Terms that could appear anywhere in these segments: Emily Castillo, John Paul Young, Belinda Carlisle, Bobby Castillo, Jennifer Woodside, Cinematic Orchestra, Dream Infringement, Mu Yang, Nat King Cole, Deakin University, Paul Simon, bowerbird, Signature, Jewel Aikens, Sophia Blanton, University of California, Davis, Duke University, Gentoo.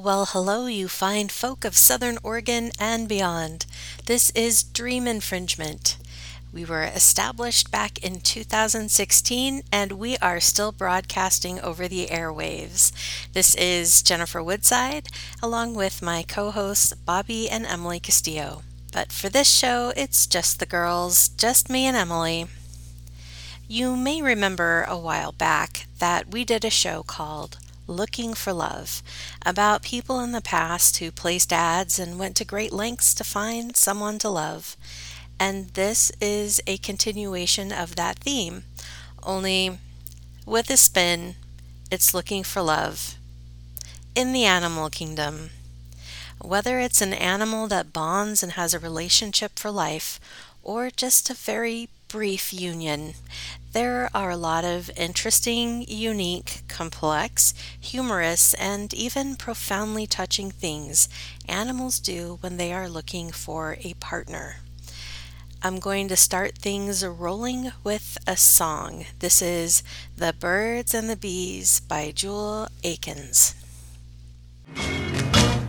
Well, hello, you fine folk of Southern Oregon and beyond. This is Dream Infringement. We were established back in 2016, and we are still broadcasting over the airwaves. This is Jennifer Woodside, along with my co-hosts Bobby and Emily Castillo. But for this show, it's just the girls, just me and Emily. You may remember a while back that we did a show called Looking for Love, about people in the past who placed ads and went to great lengths to find someone to love. And this is a continuation of that theme, only with a spin. It's looking for love in the animal kingdom. Whether it's an animal that bonds and has a relationship for life, or just a very brief union, there are a lot of interesting, unique, complex, humorous, and even profoundly touching things animals do when they are looking for a partner. I'm going to start things rolling with a song. This is The Birds and the Bees by Jewel Aikens.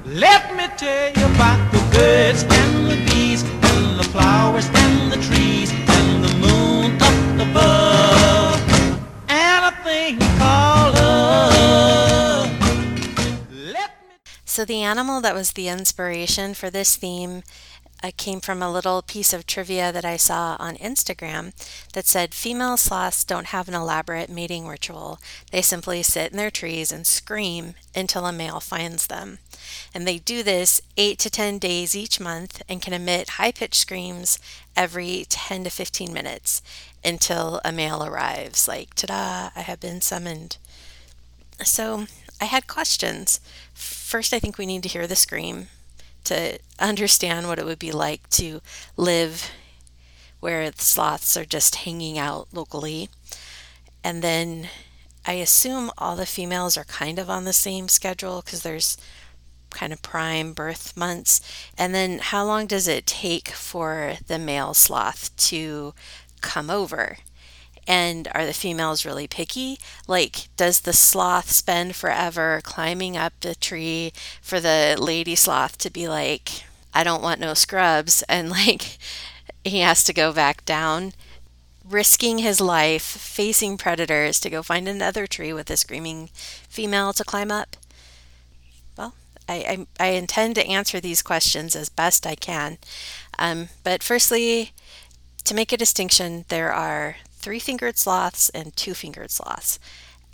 Let me tell you about the birds and the bees and the flowers and the trees and the moon up above. So the animal that was the inspiration for this theme came from a little piece of trivia that I saw on Instagram that said female sloths don't have an elaborate mating ritual. They simply sit in their trees and scream until a male finds them. And they do this 8 to 10 days each month and can emit high-pitched screams every 10 to 15 minutes until a male arrives, like, ta-da, I have been summoned. So I had questions. First, I think we need to hear the scream to understand what it would be like to live where the sloths are just hanging out locally. And then I assume all the females are kind of on the same schedule because there's kind of prime birth months. And then how long does it take for the male sloth to come over? And are the females really picky? Like, does the sloth spend forever climbing up the tree for the lady sloth to be like, I don't want no scrubs, and like, he has to go back down, risking his life, facing predators to go find another tree with a screaming female to climb up? Well, I intend to answer these questions as best I can. But firstly, to make a distinction, there are three-fingered sloths and two-fingered sloths.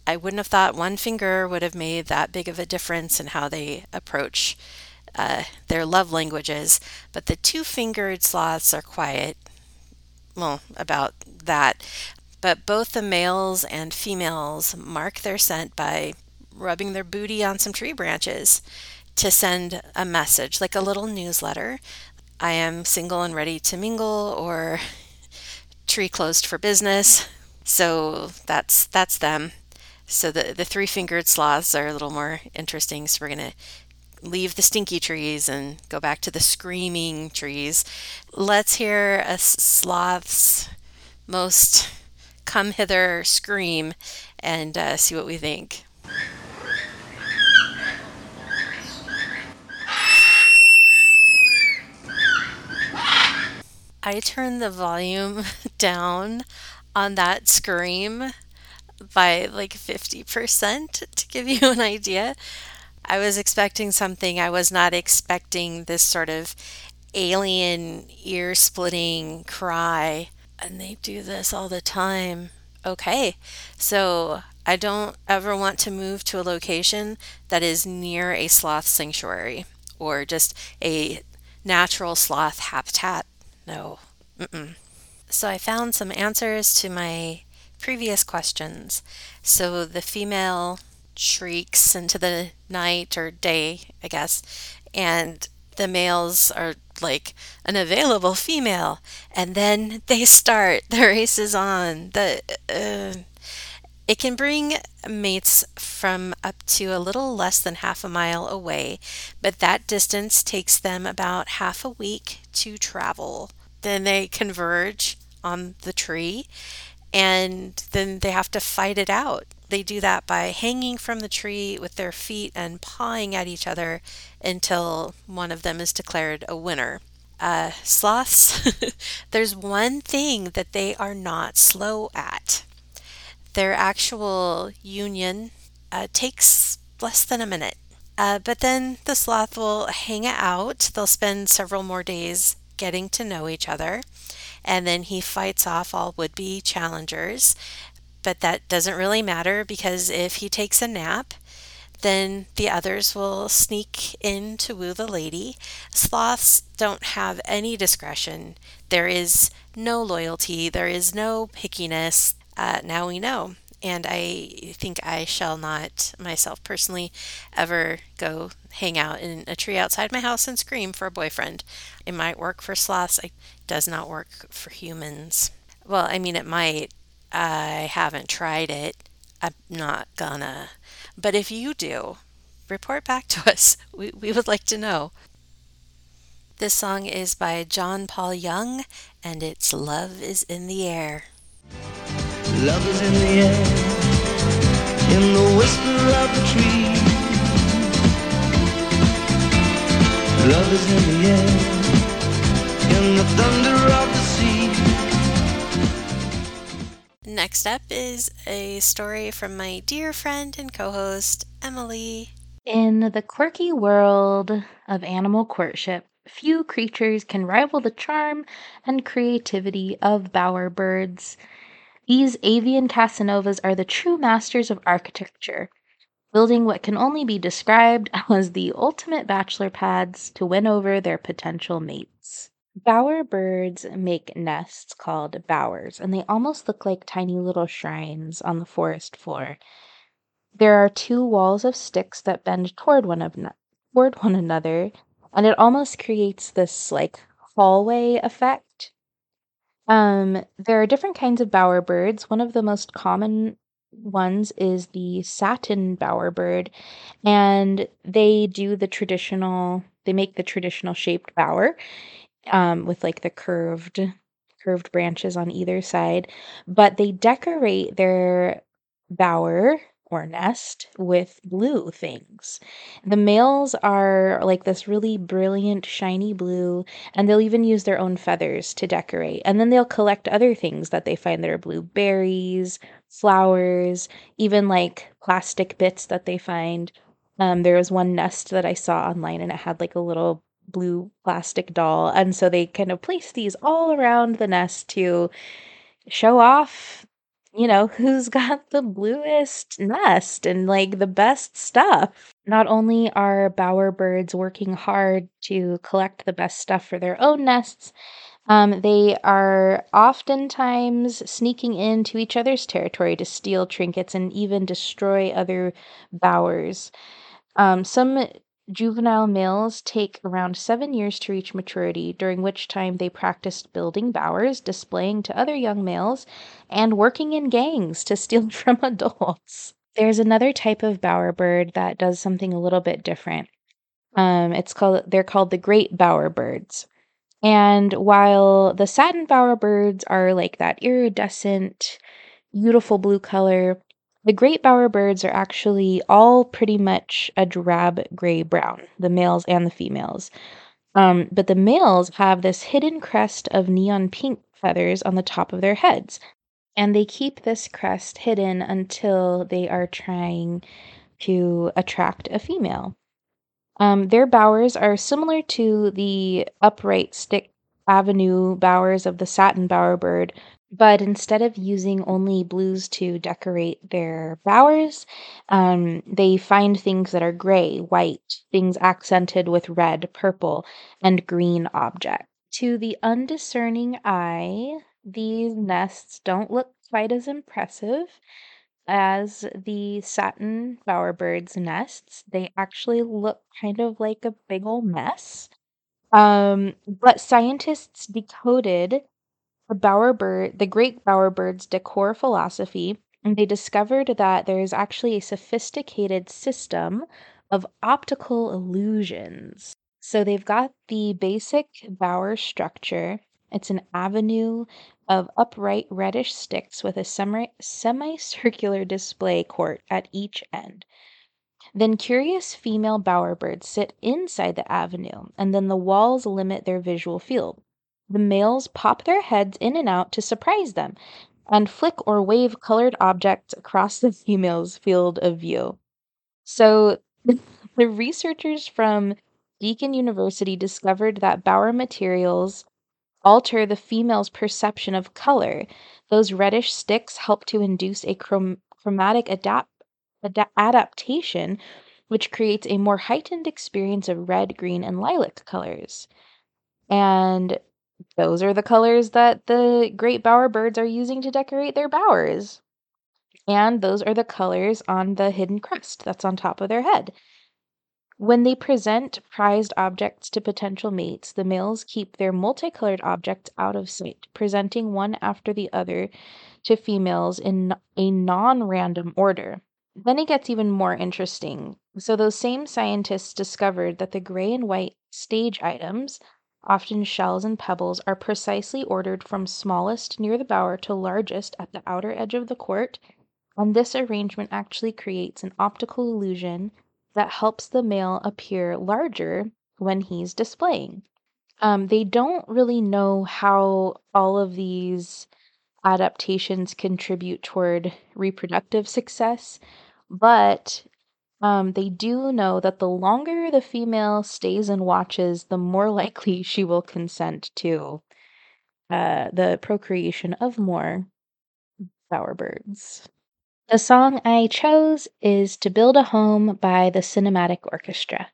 I wouldn't have thought one finger would have made that big of a difference in how they approach their love languages, but the two-fingered sloths are quiet, well, about that. But both the males and females mark their scent by rubbing their booty on some tree branches to send a message, like a little newsletter. I am single and ready to mingle, or tree closed for business. So that's them. So the three-fingered sloths are a little more interesting, so we're going to leave the stinky trees and go back to the screaming trees. Let's hear a sloth's most come hither scream and see what we think. I turned the volume down on that scream by like 50% to give you an idea. I was expecting something. I was not expecting this sort of alien ear-splitting cry. And they do this all the time. Okay, so I don't ever want to move to a location that is near a sloth sanctuary or just a natural sloth habitat. No. So I found some answers to my previous questions. So the female shrieks into the night or day, I guess, and the males are like an available female, and then they start. The race is on. It can bring mates from up to a little less than half a mile away, but that distance takes them about half a week to travel. Then they converge on the tree, and then they have to fight it out. they do that by hanging from the tree with their feet and pawing at each other until one of them is declared a winner. Sloths, there's one thing that they are not slow at. Their actual union takes less than a minute. But then the sloth will hang out. They'll spend several more days getting to know each other. And then he fights off all would-be challengers. But that doesn't really matter, because if he takes a nap, then the others will sneak in to woo the lady. Sloths don't have any discretion. There is no loyalty. There is no pickiness. Now we know. And I think I shall not, myself personally, ever go hang out in a tree outside my house and scream for a boyfriend. It might work for sloths. It does not work for humans. Well, I mean, it might. I haven't tried it. I'm not gonna. But if you do, report back to us. We would like to know. This song is by John Paul Young, and it's Love is in the Air. Love is in the air, in the whisper of the tree. Love is in the air, in the thunder of the sea. Next up is a story from my dear friend and co-host, Emily. In the quirky world of animal courtship, few creatures can rival the charm and creativity of bowerbirds. These avian Casanovas are the true masters of architecture, building what can only be described as the ultimate bachelor pads to win over their potential mates. Bowerbirds make nests called bowers, and they almost look like tiny little shrines on the forest floor. There are two walls of sticks that bend toward one another, and it almost creates this like hallway effect. There are different kinds of bowerbirds. One of the most common ones is the satin bowerbird, and they make the traditional shaped bower. With like the curved branches on either side, but they decorate their bower or nest with blue things. The males are like this really brilliant, shiny blue, and they'll even use their own feathers to decorate. And then they'll collect other things that they find that are blue: berries, flowers, even like plastic bits that they find. There was one nest that I saw online, and it had like a little blue plastic doll, and so they kind of place these all around the nest to show off, you know, who's got the bluest nest and like the best stuff. Not only are bowerbirds working hard to collect the best stuff for their own nests, they are oftentimes sneaking into each other's territory to steal trinkets and even destroy other bowers. Some juvenile males take around 7 years to reach maturity, during which time they practiced building bowers, displaying to other young males, and working in gangs to steal from adults. There's another type of bowerbird that does something a little bit different. They're called the great bowerbirds. And while the satin bowerbirds are like that iridescent, beautiful blue color, the great bowerbirds are actually all pretty much a drab gray-brown, the males and the females. But the males have this hidden crest of neon pink feathers on the top of their heads, and they keep this crest hidden until they are trying to attract a female. Their bowers are similar to the upright stick avenue bowers of the satin bowerbird, but instead of using only blues to decorate their bowers, they find things that are gray, white, things accented with red, purple, and green objects. To the undiscerning eye, these nests don't look quite as impressive as the satin bowerbird's nests. They actually look kind of like a big old mess. But scientists decoded the great bowerbird's decor philosophy, and they discovered that there is actually a sophisticated system of optical illusions. So they've got the basic bower structure. It's an avenue of upright reddish sticks with a semicircular display court at each end. Then curious female bowerbirds sit inside the avenue, and then the walls limit their visual field. The males pop their heads in and out to surprise them, and flick or wave colored objects across the female's field of view. So the researchers from Deakin University discovered that bower materials alter the female's perception of color. Those reddish sticks help to induce a chromatic adaptation, which creates a more heightened experience of red, green, and lilac colors. And those are the colors that the great bowerbirds are using to decorate their bowers. And those are the colors on the hidden crest that's on top of their head. When they present prized objects to potential mates, the males keep their multicolored objects out of sight, presenting one after the other to females in a non-random order. Then it gets even more interesting. So those same scientists discovered that the gray and white stage items, often shells and pebbles, are precisely ordered from smallest near the bower to largest at the outer edge of the court, and this arrangement actually creates an optical illusion that helps the male appear larger when he's displaying. They don't really know how all of these adaptations contribute toward reproductive success, but they do know that the longer the female stays and watches, the more likely she will consent to the procreation of more bowerbirds. The song I chose is To Build a Home by the Cinematic Orchestra.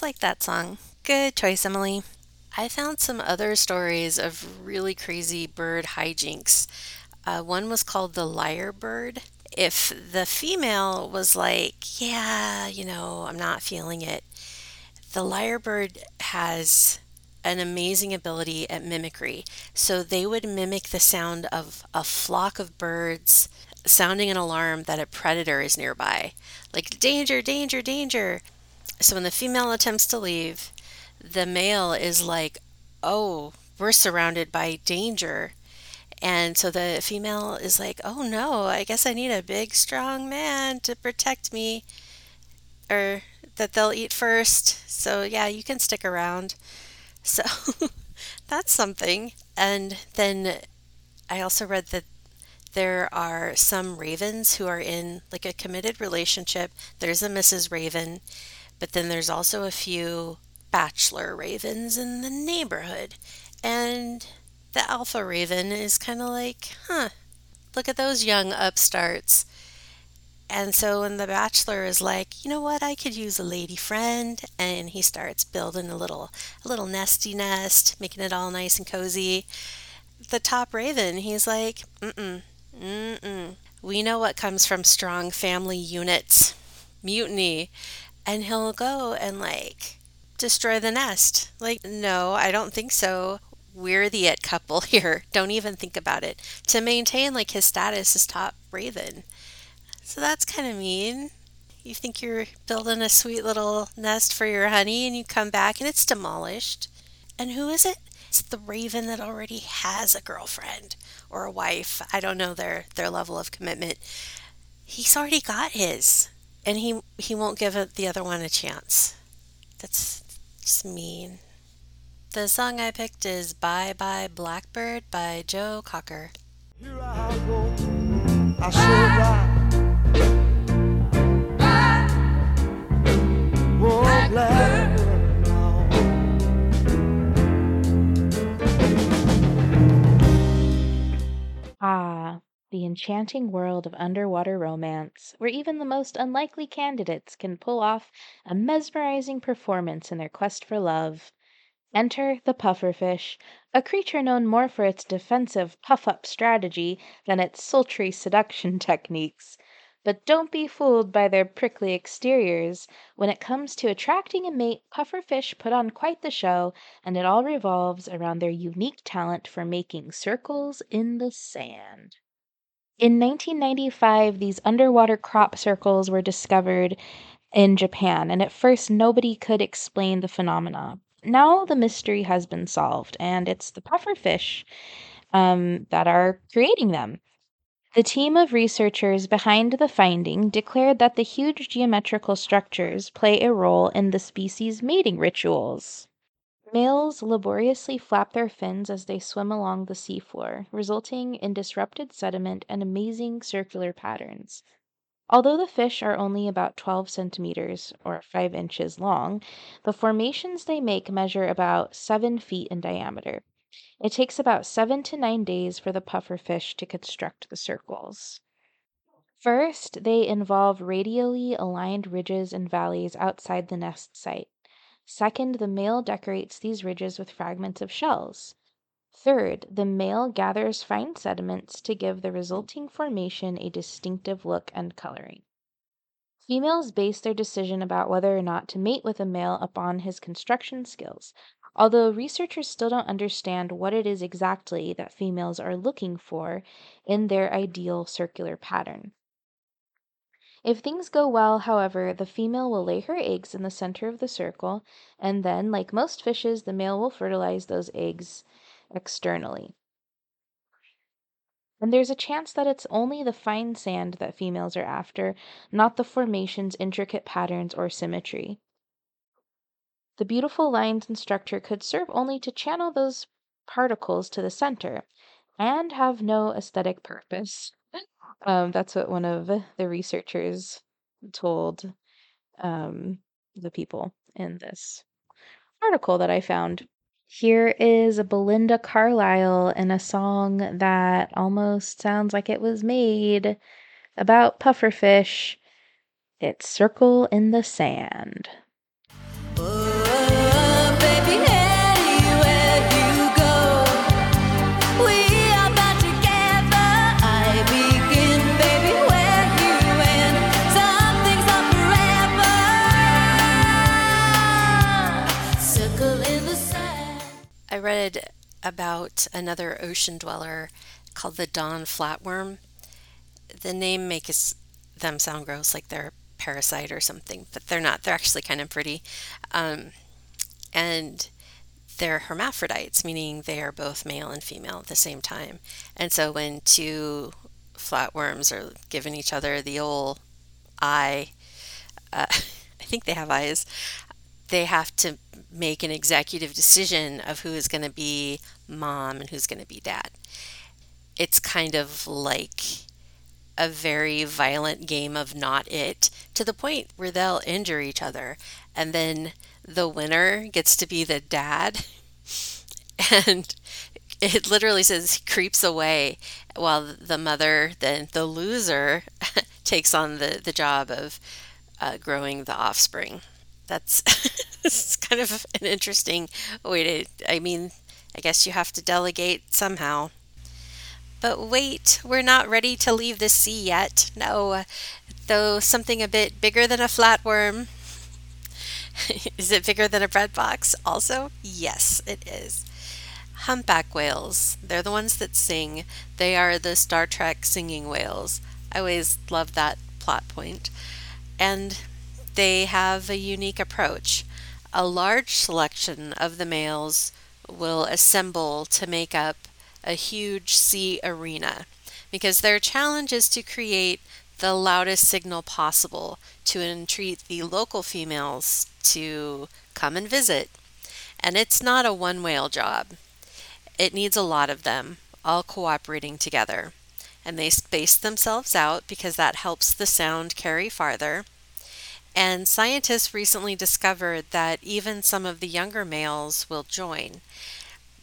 Like that song. Good choice, Emily. I found some other stories of really crazy bird hijinks. One was called the liar bird. If the female was like, yeah, you know, I'm not feeling it, the liar bird has an amazing ability at mimicry. So they would mimic the sound of a flock of birds sounding an alarm that a predator is nearby. Like, danger, danger, danger. So when the female attempts to leave, the male is like, oh, we're surrounded by danger. And so the female is like, oh no, I guess I need a big, strong man to protect me, or that they'll eat first. So yeah, you can stick around. So that's something. And then I also read that there are some ravens who are in like a committed relationship. There's a Mrs. Raven. But then there's also a few bachelor ravens in the neighborhood. And the alpha raven is kind of like, look at those young upstarts. And so when the bachelor is like, you know what, I could use a lady friend, and he starts building a little nesty nest, making it all nice and cozy. The top raven, he's like, we know what comes from strong family units, mutiny. And he'll go and like destroy the nest. Like, no, I don't think so. We're the it couple here. Don't even think about it. To maintain like his status as top raven. So that's kind of mean. You think you're building a sweet little nest for your honey and you come back and it's demolished. And who is it? It's the raven that already has a girlfriend or a wife. I don't know their level of commitment. He's already got his. And he won't give the other one a chance. That's just mean. The song I picked is Bye Bye Blackbird by Joe Cocker. Here I go, I shall ride. Oh, blackbird now. The enchanting world of underwater romance, where even the most unlikely candidates can pull off a mesmerizing performance in their quest for love. Enter the pufferfish, a creature known more for its defensive puff-up strategy than its sultry seduction techniques. But don't be fooled by their prickly exteriors. When it comes to attracting a mate, pufferfish put on quite the show, and it all revolves around their unique talent for making circles in the sand. In 1995, these underwater crop circles were discovered in Japan, and at first nobody could explain the phenomena. Now the mystery has been solved, and it's the pufferfish that are creating them. The team of researchers behind the finding declared that the huge geometrical structures play a role in the species' mating rituals. Males laboriously flap their fins as they swim along the seafloor, resulting in disrupted sediment and amazing circular patterns. Although the fish are only about 12 centimeters, or 5 inches long, the formations they make measure about 7 feet in diameter. It takes about 7 to 9 days for the pufferfish to construct the circles. First, they involve radially aligned ridges and valleys outside the nest site. Second, the male decorates these ridges with fragments of shells. Third, the male gathers fine sediments to give the resulting formation a distinctive look and coloring. Females base their decision about whether or not to mate with a male upon his construction skills, although researchers still don't understand what it is exactly that females are looking for in their ideal circular pattern. If things go well, however, the female will lay her eggs in the center of the circle, and then, like most fishes, the male will fertilize those eggs externally. And there's a chance that it's only the fine sand that females are after, not the formation's intricate patterns or symmetry. The beautiful lines and structure could serve only to channel those particles to the center and have no aesthetic purpose. That's what one of the researchers told the people in this article that I found. Here is Belinda Carlisle in a song that almost sounds like it was made about pufferfish. It's Circle in the Sand. I read about another ocean dweller called the dawn flatworm. The name makes them sound gross, like they're a parasite or something, but they're not. They're actually kind of pretty. And they're hermaphrodites, meaning they are both male and female at the same time. And so when two flatworms are giving each other the old eye, I think they have eyes, they have to make an executive decision of who is going to be mom and who's going to be dad. It's kind of like a very violent game of not it, to the point where they'll injure each other. And then the winner gets to be the dad. And it literally says he creeps away while the mother, then the loser, takes on the job of growing the offspring. That's kind of an interesting way to, I guess you have to delegate somehow. But wait, we're not ready to leave the sea yet. No, though something a bit bigger than a flatworm. Is it bigger than a bread box also? Yes, it is. Humpback whales. They're the ones that sing. They are the Star Trek singing whales. I always love that plot point. And they have a unique approach. A large selection of the males will assemble to make up a huge sea arena, because their challenge is to create the loudest signal possible to entreat the local females to come and visit. And it's not a one whale job. It needs a lot of them, all cooperating together. And they space themselves out because that helps the sound carry farther. And scientists recently discovered that even some of the younger males will join.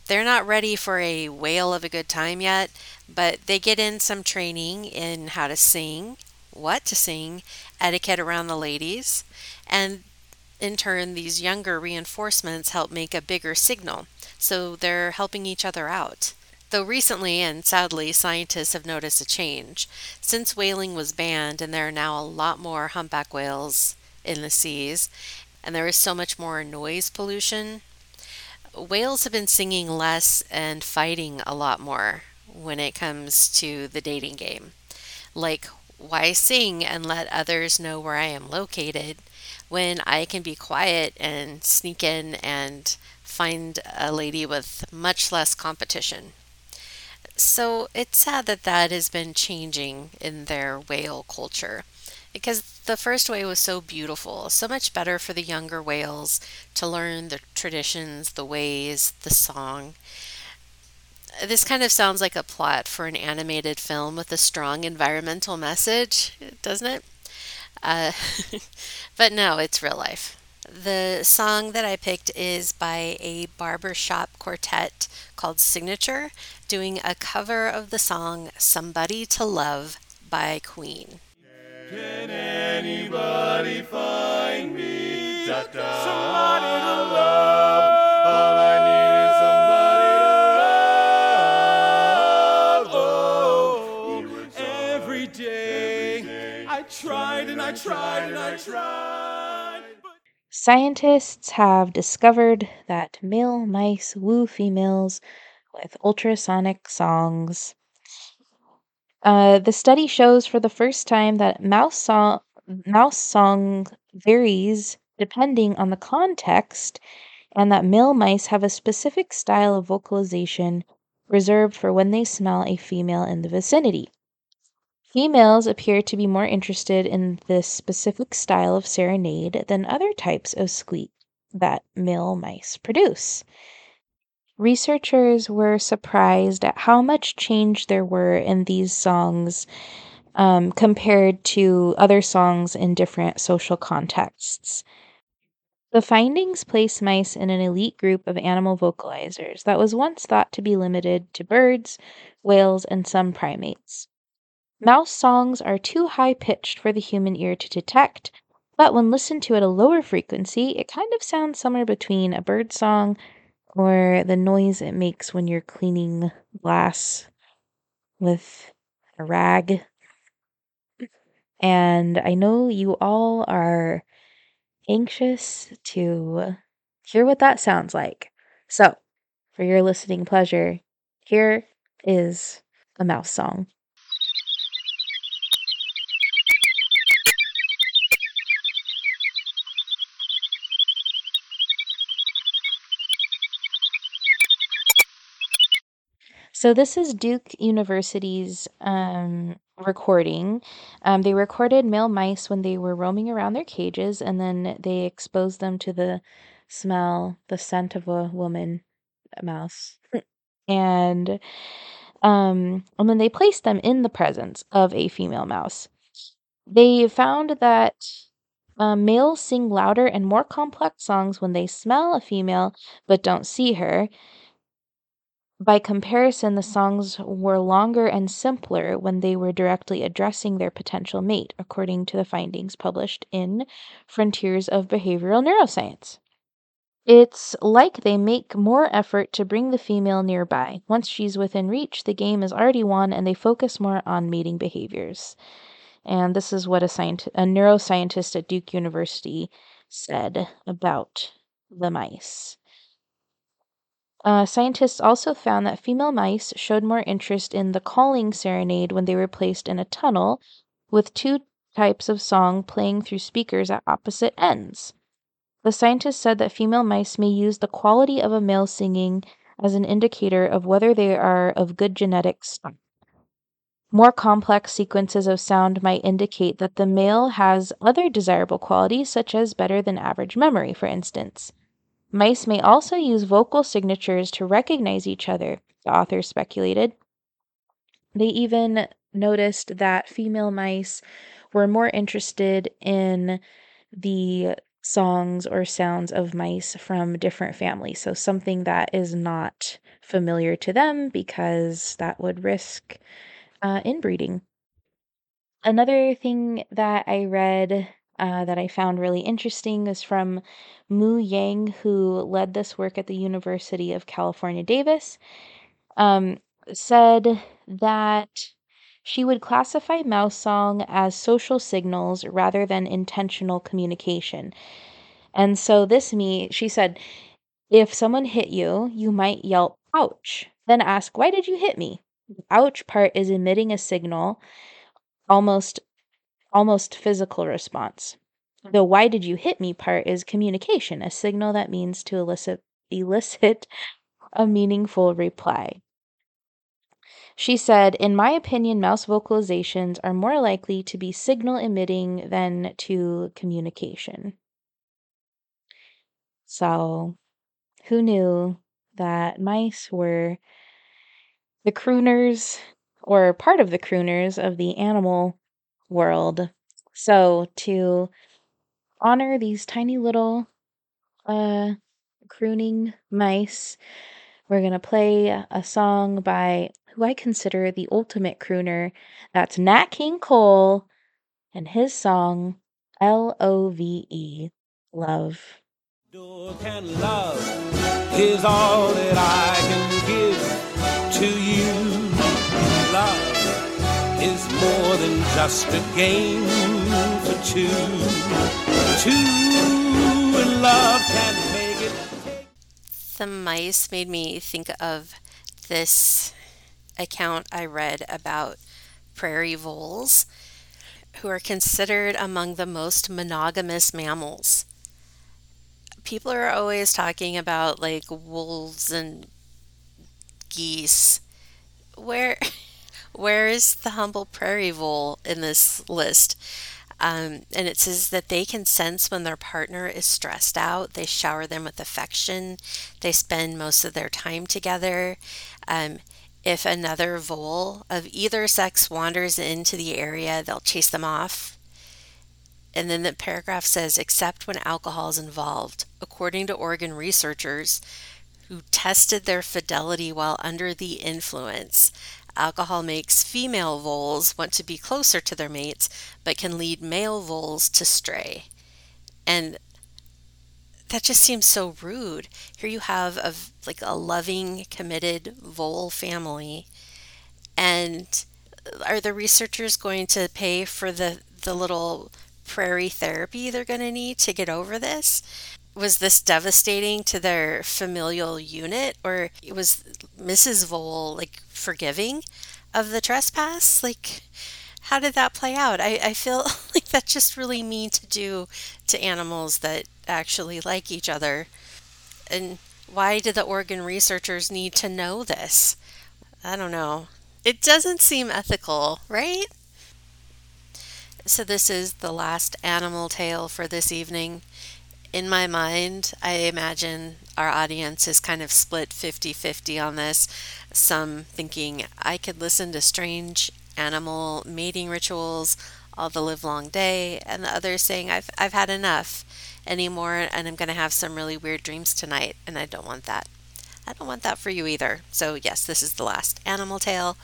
They're not ready for a whale of a good time yet, but they get in some training in how to sing, what to sing, etiquette around the ladies, and in turn these younger reinforcements help make a bigger signal. So they're helping each other out. Though recently, and sadly, scientists have noticed a change. Since whaling was banned, and there are now a lot more humpback whales in the seas, and there is so much more noise pollution, whales have been singing less and fighting a lot more when it comes to the dating game. Like, why sing and let others know where I am located when I can be quiet and sneak in and find a lady with much less competition? So it's sad that that has been changing in their whale culture, because the first way was so beautiful, so much better for the younger whales to learn the traditions, the ways, the song. This kind of sounds like a plot for an animated film with a strong environmental message, doesn't it? But no, it's real life. The song that I picked is by a barbershop quartet called Signature, doing a cover of the song Somebody to Love by Queen. Can anybody find me? Da, da. Somebody to love. All I need. I tried. Scientists have discovered that male mice woo females with ultrasonic songs. The study shows for the first time that mouse song varies depending on the context, and that male mice have a specific style of vocalization reserved for when they smell a female in the vicinity. Females appear to be more interested in this specific style of serenade than other types of squeak that male mice produce. Researchers were surprised at how much change there were in these songs compared to other songs in different social contexts. The findings place mice in an elite group of animal vocalizers that was once thought to be limited to birds, whales, and some primates. Mouse songs are too high-pitched for the human ear to detect, but when listened to at a lower frequency, it kind of sounds somewhere between a bird song or the noise it makes when you're cleaning glass with a rag. And I know you all are anxious to hear what that sounds like. So, for your listening pleasure, here is a mouse song. So this is Duke University's recording. They recorded male mice when they were roaming around their cages, and then they exposed them to the smell, the scent of a woman, a mouse. And then they placed them in the presence of a female mouse. They found that males sing louder and more complex songs when they smell a female but don't see her. By comparison, the songs were longer and simpler when they were directly addressing their potential mate, according to the findings published in Frontiers of Behavioral Neuroscience. It's like they make more effort to bring the female nearby. Once she's within reach, the game is already won, and they focus more on mating behaviors. And this is what a neuroscientist at Duke University said about the mice. Scientists also found that female mice showed more interest in the calling serenade when they were placed in a tunnel, with two types of song playing through speakers at opposite ends. The scientists said that female mice may use the quality of a male singing as an indicator of whether they are of good genetic stock. More complex sequences of sound might indicate that the male has other desirable qualities, such as better than average memory, for instance. Mice may also use vocal signatures to recognize each other, the authors speculated. They even noticed that female mice were more interested in the songs or sounds of mice from different families, so something that is not familiar to them, because that would risk inbreeding. Another thing that I read that I found really interesting is from Mu Yang, who led this work at the University of California, Davis. said that she would classify mouse song as social signals rather than intentional communication. And so she said, if someone hit you, you might yell, ouch, then ask, why did you hit me? The ouch part is emitting a signal, almost physical response. The why did you hit me part is communication, a signal that means to elicit a meaningful reply. She said, in my opinion, mouse vocalizations are more likely to be signal emitting than to communication. So who knew that mice were the crooners or part of the crooners of the animal world? So to honor these tiny little crooning mice, we're going to play a song by who I consider the ultimate crooner. That's Nat King Cole and his song, L-O-V-E, Love. And love is all that I can give to you. Love is more than just a game for two. Two and love can make it. The mice made me think of this account I read about prairie voles, who are considered among the most monogamous mammals. People are always talking about like wolves and geese. Where is the humble prairie vole in this list? And it says that they can sense when their partner is stressed out. They shower them with affection. They spend most of their time together. If another vole of either sex wanders into the area, they'll chase them off. And then the paragraph says, except when alcohol is involved. According to Oregon researchers who tested their fidelity while under the influence, alcohol makes female voles want to be closer to their mates, but can lead male voles to stray. And that just seems so rude. Here you have a loving, committed vole family. And are the researchers going to pay for the little prairie therapy they're going to need to get over this? Was this devastating to their familial unit, or was Mrs. Vole forgiving of the trespass? How did that play out? I feel like that's just really mean to do to animals that actually like each other. And why did the Oregon researchers need to know this? I don't know. It doesn't seem ethical, right? So this is the last animal tale for this evening. In my mind, I imagine our audience is kind of split 50-50 on this. Some thinking I could listen to strange animal mating rituals all the livelong day, and the others saying I've had enough anymore, and I'm going to have some really weird dreams tonight, and I don't want that. I don't want that for you either. So yes, this is the last animal tale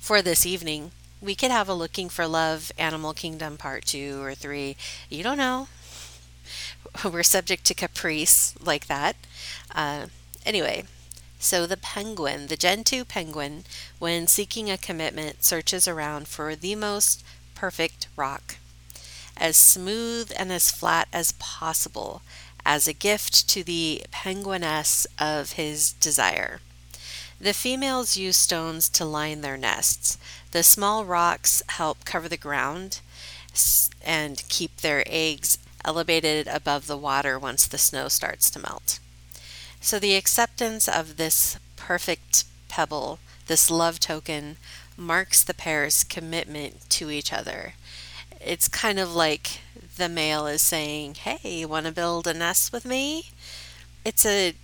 for this evening. We could have a Looking for Love Animal Kingdom Part 2 or 3. You don't know. We're subject to caprice like that. Anyway, so the penguin, the Gentoo penguin, when seeking a commitment, searches around for the most perfect rock, as smooth and as flat as possible, as a gift to the penguiness of his desire. The females use stones to line their nests. The small rocks help cover the ground and keep their eggs elevated above the water once the snow starts to melt. So the acceptance of this perfect pebble, this love token, marks the pair's commitment to each other. It's kind of like the male is saying, hey, you want to build a nest with me? It's a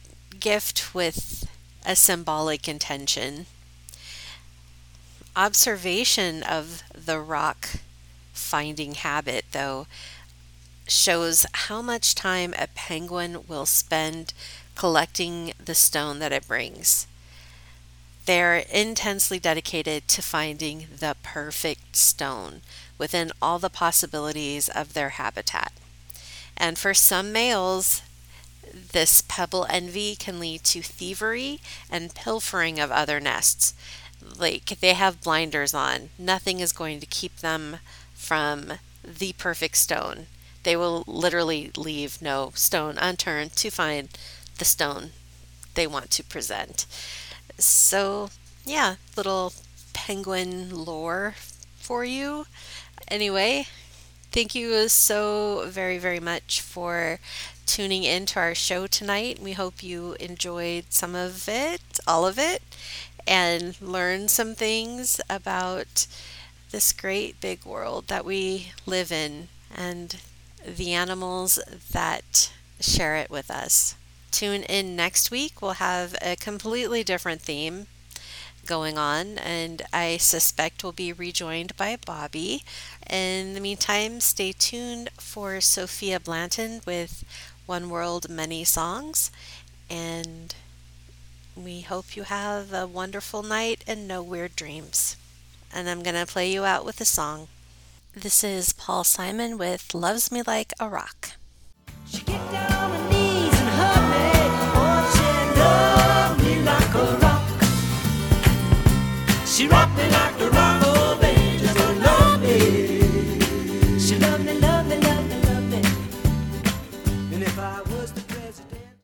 gift with a symbolic intention. Observation of the rock finding habit, though, shows how much time a penguin will spend collecting the stone that it brings. They're intensely dedicated to finding the perfect stone within all the possibilities of their habitat. And for some males, this pebble envy can lead to thievery and pilfering of other nests. like they have blinders on. Nothing is going to keep them from the perfect stone. They will literally leave no stone unturned to find the stone they want to present. So yeah, little penguin lore for you. Anyway, thank you so very, very much for tuning in to our show tonight. We hope you enjoyed some of it, all of it, and learned some things about this great big world that we live in and the animals that share it with us. Tune in next week. We'll have a completely different theme going on, and I suspect we'll be rejoined by Bobby. In the meantime, stay tuned for Sophia Blanton with One World, Many Songs, and we hope you have a wonderful night and no weird dreams. And I'm going to play you out with a song. This is Paul Simon with Loves Me Like a Rock. She get down on her knees and hug me, oh, she loved me like a rock. She rocked me like a rock, oh baby, just gonna love me. She loved me, loved me, loved me, loved me. And if I was the president.